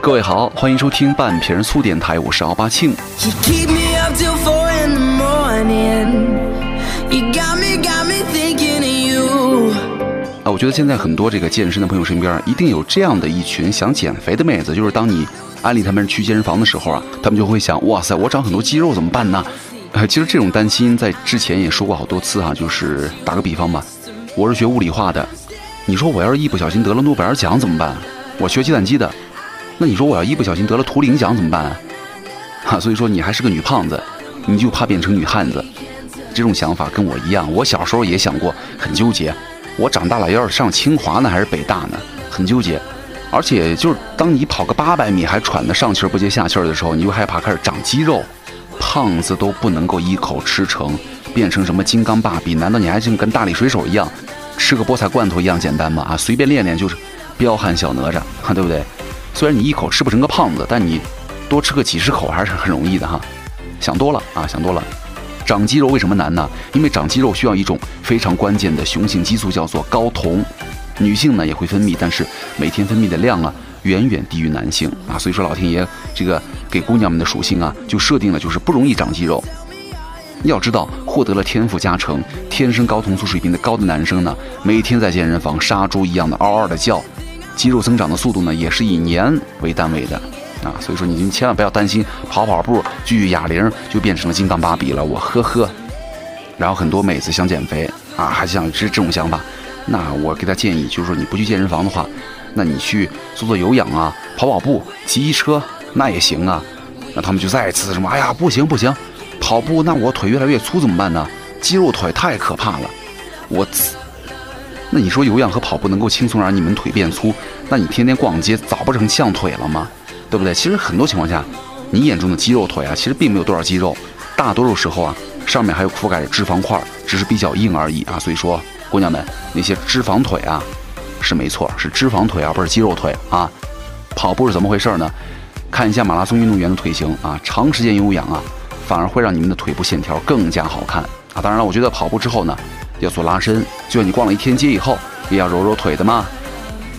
各位好，欢迎收听半瓶醋电台，我是敖巴庆。我觉得现在很多这个健身的朋友身边一定有这样的一群想减肥的妹子，就是当你安利他们去健身房的时候啊，他们就会想，哇塞，我长很多肌肉怎么办呢？其实这种担心在之前也说过好多次啊，就是打个比方吧，我是学物理化的，你说我要是一不小心得了诺贝尔奖怎么办？我学计算机的，那你说我要一不小心得了图灵奖怎么办啊，所以说你还是个女胖子，你就怕变成女汉子。这种想法跟我一样，我小时候也想过，很纠结。我长大了要是上清华呢还是北大呢，很纠结。而且就是当你跑个800米还喘得上气儿不接下气儿的时候，你就害怕开始长肌肉，胖子都不能够一口吃成，变成什么金刚芭比？难道你还是跟大力水手一样，吃个菠菜罐头一样简单吗？啊，随便练练就是彪悍小哪吒，对不对？虽然你一口吃不成个胖子，但你多吃个几十口还是很容易的哈。想多了啊，想多了。长肌肉为什么难呢？因为长肌肉需要一种非常关键的雄性激素，叫做睾酮。女性呢也会分泌，但是每天分泌的量啊，远远低于男性啊。所以说老天爷这个给姑娘们的属性啊，就设定了就是不容易长肌肉。要知道，获得了天赋加成、天生睾酮素水平的高的男生呢，每天在健身房杀猪一样的嗷嗷的叫，肌肉增长的速度呢也是以年为单位的。啊，所以说你千万不要担心跑步举举哑铃就变成了金刚芭比了，我呵。然后很多妹子想减肥啊，还想是这种想法，那我给她建议就是说，你不去健身房的话，那你去做有氧啊，跑步骑车那也行啊。那他们就再次什么，哎呀不行，跑步那我腿越来越粗怎么办呢？肌肉腿太可怕了。那你说有氧和跑步能够轻松让你们腿变粗，那你天天逛街早不成像腿了吗？对不对？其实很多情况下，你眼中的肌肉腿啊，其实并没有多少肌肉，大多数时候啊，上面还有覆盖着脂肪块，只是比较硬而已啊。所以说，姑娘们，那些脂肪腿啊，是没错，是脂肪腿啊，不是肌肉腿啊。跑步是怎么回事呢？看一下马拉松运动员的腿型啊，长时间有氧啊，反而会让你们的腿部线条更加好看啊。当然了，我觉得跑步之后呢，要做拉伸，就像你逛了一天街以后，也要揉揉腿的嘛。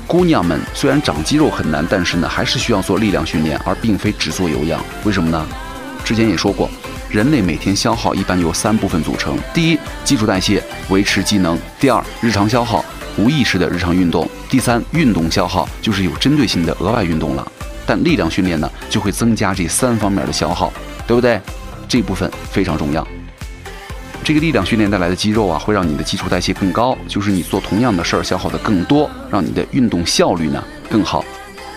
姑娘们虽然长肌肉很难，但是呢还是需要做力量训练，而并非只做有氧。为什么呢？之前也说过，人类每天消耗一般由3部分组成：第一，基础代谢维持机能；第二，日常消耗无意识的日常运动；第三，运动消耗，就是有针对性的额外运动了。但力量训练呢就会增加这3方面的消耗，对不对？这部分非常重要。这个力量训练带来的肌肉啊，会让你的基础代谢更高，就是你做同样的事儿消耗的更多，让你的运动效率呢更好，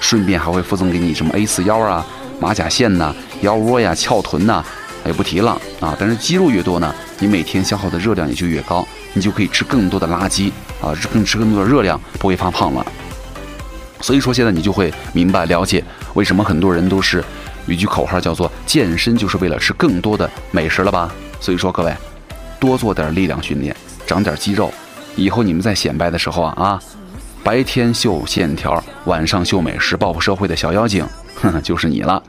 顺便还会附赠给你什么 A4腰啊、马甲线呐、腰窝呀、翘臀呐、也不提了啊。但是肌肉越多呢，你每天消耗的热量也就越高，你就可以吃更多的垃圾啊，吃更多的热量，不会发胖了。所以说现在你就会明白了解为什么很多人都是有一句口号叫做“健身就是为了吃更多的美食”了吧？所以说各位，多做点力量训练，长点肌肉，以后你们在显摆的时候啊，白天秀线条，晚上秀美食，报复社会的小妖精，就是你了。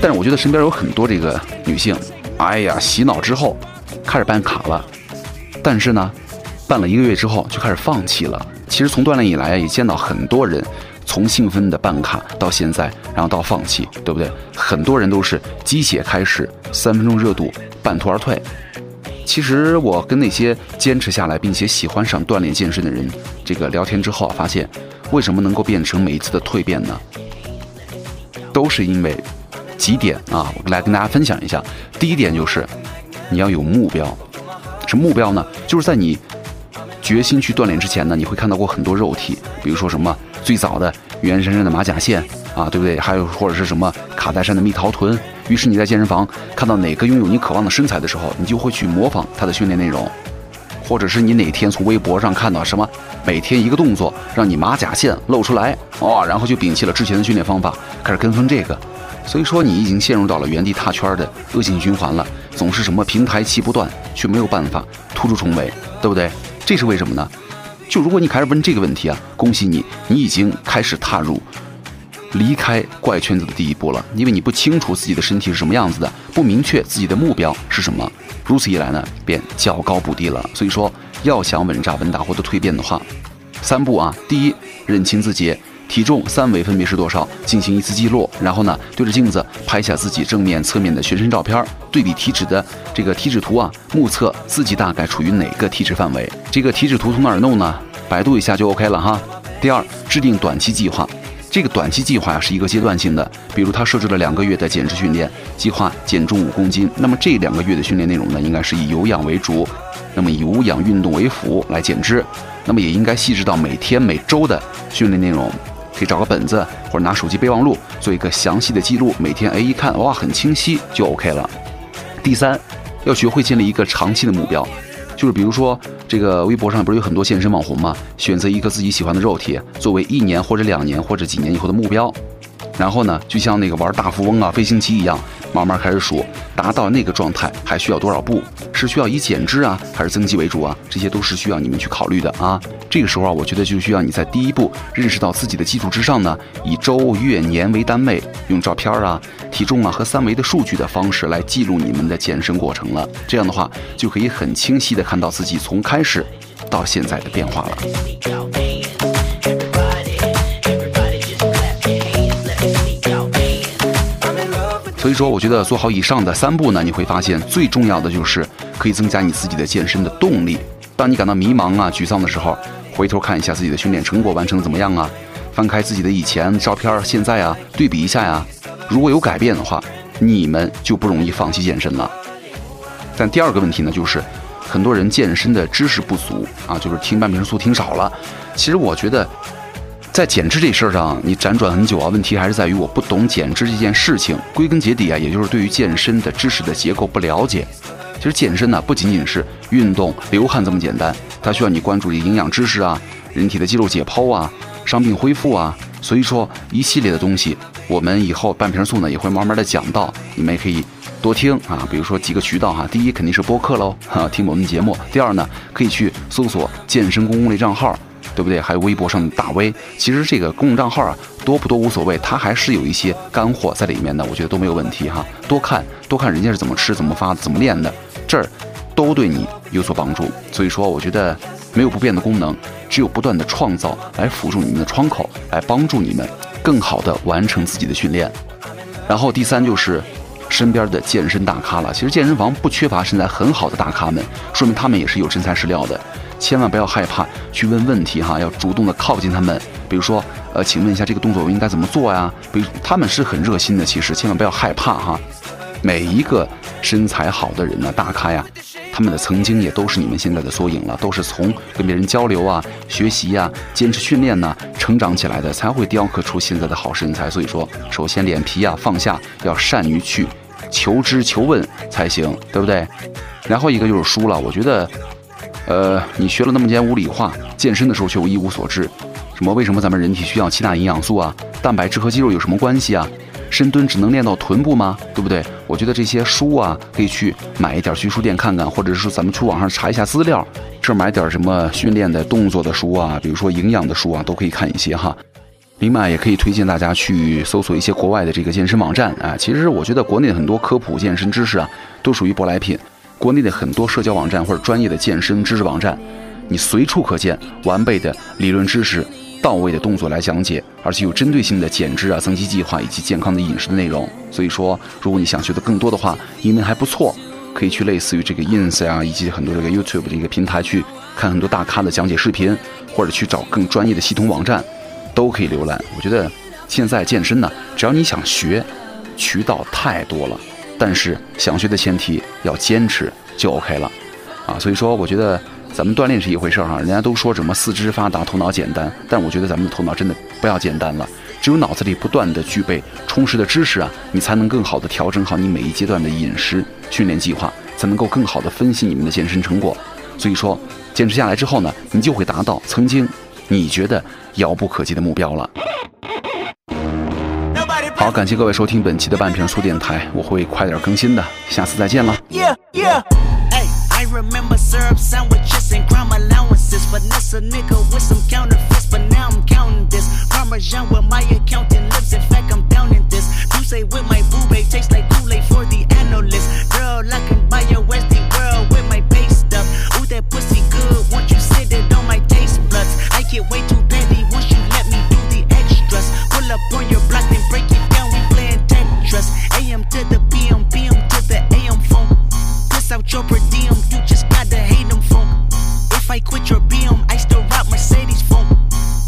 但是我觉得身边有很多这个女性，哎呀，洗脑之后开始办卡了，但是呢，办了1个月之后就开始放弃了。其实从锻炼以来也见到很多人，从兴奋的办卡到现在，然后到放弃，对不对？很多人都是鸡血开始，3分钟热度，半途而退。其实我跟那些坚持下来并且喜欢上锻炼健身的人，这个聊天之后发现，为什么能够变成每一次的蜕变呢？都是因为几点啊，我来跟大家分享一下。第一点就是，你要有目标。什么目标呢？就是在你决心去锻炼之前呢，你会看到过很多肉体，比如说什么最早的袁姗姗的马甲线啊，对不对？还有或者是什么卡戴珊的蜜桃臀。于是你在健身房看到哪个拥有你渴望的身材的时候，你就会去模仿他的训练内容，或者是你哪天从微博上看到什么每天一个动作让你马甲线露出来哦，然后就摒弃了之前的训练方法，开始跟风这个。所以说你已经陷入到了原地踏圈的恶性循环了，总是什么平台期不断，却没有办法突出重围，对不对？这是为什么呢？就如果你开始问这个问题啊，恭喜你，你已经开始踏入离开怪圈子的第一步了，因为你不清楚自己的身体是什么样子的，不明确自己的目标是什么，如此一来呢，便较高不低了。所以说，要想稳扎稳打获得蜕变的话，三步啊，第一，认清自己。体重三围分别是多少？进行一次记录，然后呢，对着镜子拍下自己正面、侧面的全身照片，对比体脂的这个体脂图啊，目测自己大概处于哪个体脂范围。这个体脂图从哪儿弄呢？百度一下就 OK 了哈。第二，制定短期计划。这个短期计划是一个阶段性的，比如他设置了2个月的减脂训练计划，减重5公斤。那么这2个月的训练内容呢，应该是以有氧为主，那么以无氧运动为辅来减脂。那么也应该细致到每天、每周的训练内容。可以找个本子或者拿手机备忘录做一个详细的记录，每天一看哇很清晰就 OK 了。第三，要学会建立一个长期的目标，就是比如说这个微博上不是有很多健身网红嘛，选择一个自己喜欢的肉体作为1年或者2年或者几年以后的目标，然后呢就像那个玩大富翁啊飞行棋一样，慢慢开始数达到那个状态还需要多少步，是需要以减脂啊还是增肌为主啊，这些都是需要你们去考虑的啊。这个时候啊，我觉得就需要你在第一步认识到自己的基础之上呢，以周、月、年为单位，用照片啊、体重啊和3维的数据的方式来记录你们的健身过程了。这样的话，就可以很清晰的看到自己从开始到现在的变化了。所以说我觉得做好以上的3步呢，你会发现最重要的就是可以增加你自己的健身的动力。当你感到迷茫啊沮丧的时候，回头看一下自己的训练成果完成的怎么样啊，翻开自己的以前照片现在啊对比一下呀，如果有改变的话，你们就不容易放弃健身了。但第二个问题呢，就是很多人健身的知识不足啊，就是听半瓶醋听少了。其实我觉得在减脂这事儿上，你辗转很久啊，问题还是在于我不懂减脂这件事情。归根结底啊，也就是对于健身的知识的结构不了解。其实健身呢，不仅仅是运动、流汗这么简单，它需要你关注营养知识啊、人体的肌肉解剖啊、伤病恢复啊，所以说一系列的东西，我们以后半瓶醋呢也会慢慢的讲到，你们也可以多听啊。比如说几个渠道哈，第一肯定是播客喽，听我们节目；第二呢，可以去搜索健身公共类账号。对不对？还有微博上的大 V， 其实这个公众账号啊，多不多无所谓，它还是有一些干货在里面的，我觉得都没有问题哈。多看人家是怎么吃、怎么发、怎么练的，这儿都对你有所帮助。所以说，我觉得没有不变的功能，只有不断的创造来辅助你们的窗口，来帮助你们更好的完成自己的训练。然后第三就是身边的健身大咖了。其实健身房不缺乏身材很好的大咖们，说明他们也是有真材实料的。千万不要害怕去问问题哈，要主动的靠近他们。比如说，请问一下这个动作我应该怎么做呀？比如他们是很热心的，其实千万不要害怕哈。每一个身材好的人呢，大咖呀，他们的曾经也都是你们现在的缩影了，都是从跟别人交流啊、学习啊、坚持训练呢、成长起来的，才会雕刻出现在的好身材。所以说，首先脸皮啊放下，要善于去求知求问才行，对不对？然后一个就是书了，我觉得。你学了那么些无理化，健身的时候却一无所知。什么？为什么咱们人体需要7大营养素啊？蛋白质和肌肉有什么关系啊？深蹲只能练到臀部吗？对不对？我觉得这些书啊，可以去买一点去书店看看，或者是咱们去网上查一下资料，这买点什么训练的动作的书啊，比如说营养的书啊，都可以看一些哈。另外，也可以推荐大家去搜索一些国外的这个健身网站啊。其实我觉得国内很多科普健身知识啊，都属于舶来品。国内的很多社交网站或者专业的健身知识网站，你随处可见完备的理论知识、到位的动作来讲解，而且有针对性的减脂啊、增肌计划以及健康的饮食的内容。所以说，如果你想学的更多的话，英文还不错，可以去类似于这个 ins 啊，以及很多这个 YouTube 的一个平台去看很多大咖的讲解视频，或者去找更专业的系统网站，都可以浏览。我觉得现在健身呢，只要你想学，渠道太多了。但是想学的前提要坚持就 OK 了，啊，所以说我觉得咱们锻炼是一回事哈，人家都说什么四肢发达头脑简单，但我觉得咱们的头脑真的不要简单了，只有脑子里不断的具备充实的知识啊，你才能更好的调整好你每一阶段的饮食训练计划，才能够更好的分析你们的健身成果。所以说坚持下来之后呢，你就会达到曾经你觉得遥不可及的目标了。好，感谢各位收听本期的半瓶醋电台，我会快点更新的，下次再见了。I remember syrup sandwiches and crime allowances. Vanessa nigga with some counterfeits, but now I'm counting this. Parmesan where my accountant lives, in fact I'm down in this. Say with my boo babe, tastes like Kool-Aid for the analyst. Girl, I can buy your Westie world with my base stuff. Ooh, that pussy good, won't you sit it on my taste buds? I get way too petty once you let me do the extras. Pull up on your block, then break it down, we playing Tetris. AM to the PM, PM to the AM phone. Piss out your per diem, you just gotta hate them phone. If I quit your BM, I still rock Mercedes phone.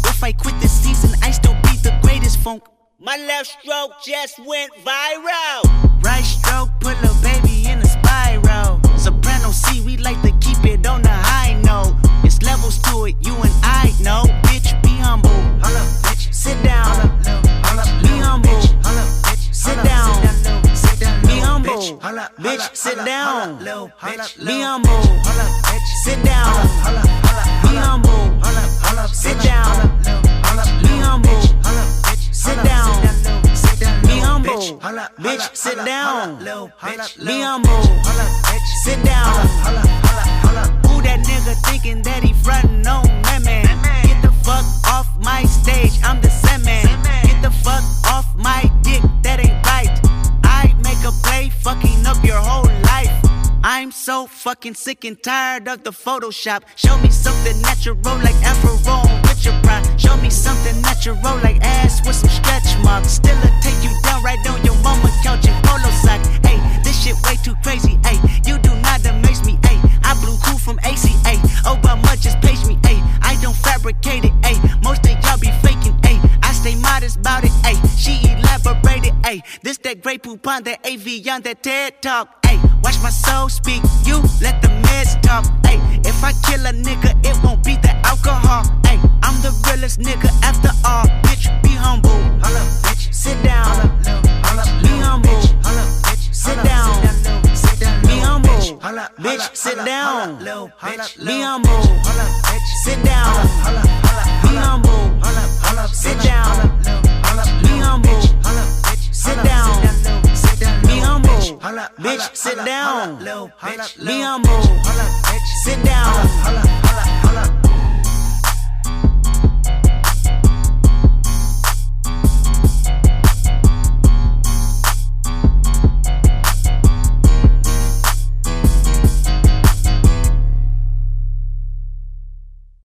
If I quit this season, I still be the greatest phone. My left stroke just went viral. Right stroke put a baby in a spiral. Soprano C, we like to keep it on the high note. It's levels to it, you and I know. Bitch, be humble. Holla, bitch. Sit down. Holla, be humble. Holla, bitch. Sit down. Be humble. Bitch, sit down. Be humble. Sit down. Be humble. Sit down. Be humble. Sit down, be humble, bitch, sit down, be humble, sit down. Who that nigga thinking that he frontin' on me, man? Get the fuck off my stage, I'm the Sandman. Get the fuck off my dick, that ain't right. I make a play, fucking up your whole life. I'm so fucking sick and tired of the Photoshop. Show me something natural like Afro with your pride. Show me something natural like ass with some stretch marks. Still I'll take you down right on your mama couch and polo sock. Hey, this shit way too crazy. Hey, you do not amaze me. Hey, I blew cool from ACA. Obama just page me. Hey, I don't fabricate it. Hey, most of y'all be faking. Hey, I stay modest about it. Hey, she elaborated. Hey, this that great poupon, that AV on that TED Talk. Watch my soul speak, you let the meds talk. Ay, if I kill a nigga, it won't be the alcohol. Ay, I'm the realest nigga after all. Bitch, be humble. Holla, bitch. Sit down. Holla, be humble. Holla, bitch. Sit down. Be humble. Holla, bitch. Sit down. Be humble. Holla, bitch. Sit down. Be humble. Holla, sit down. Be humble. Sit down. Be humble, bitch, sit down. Be humble, sit down.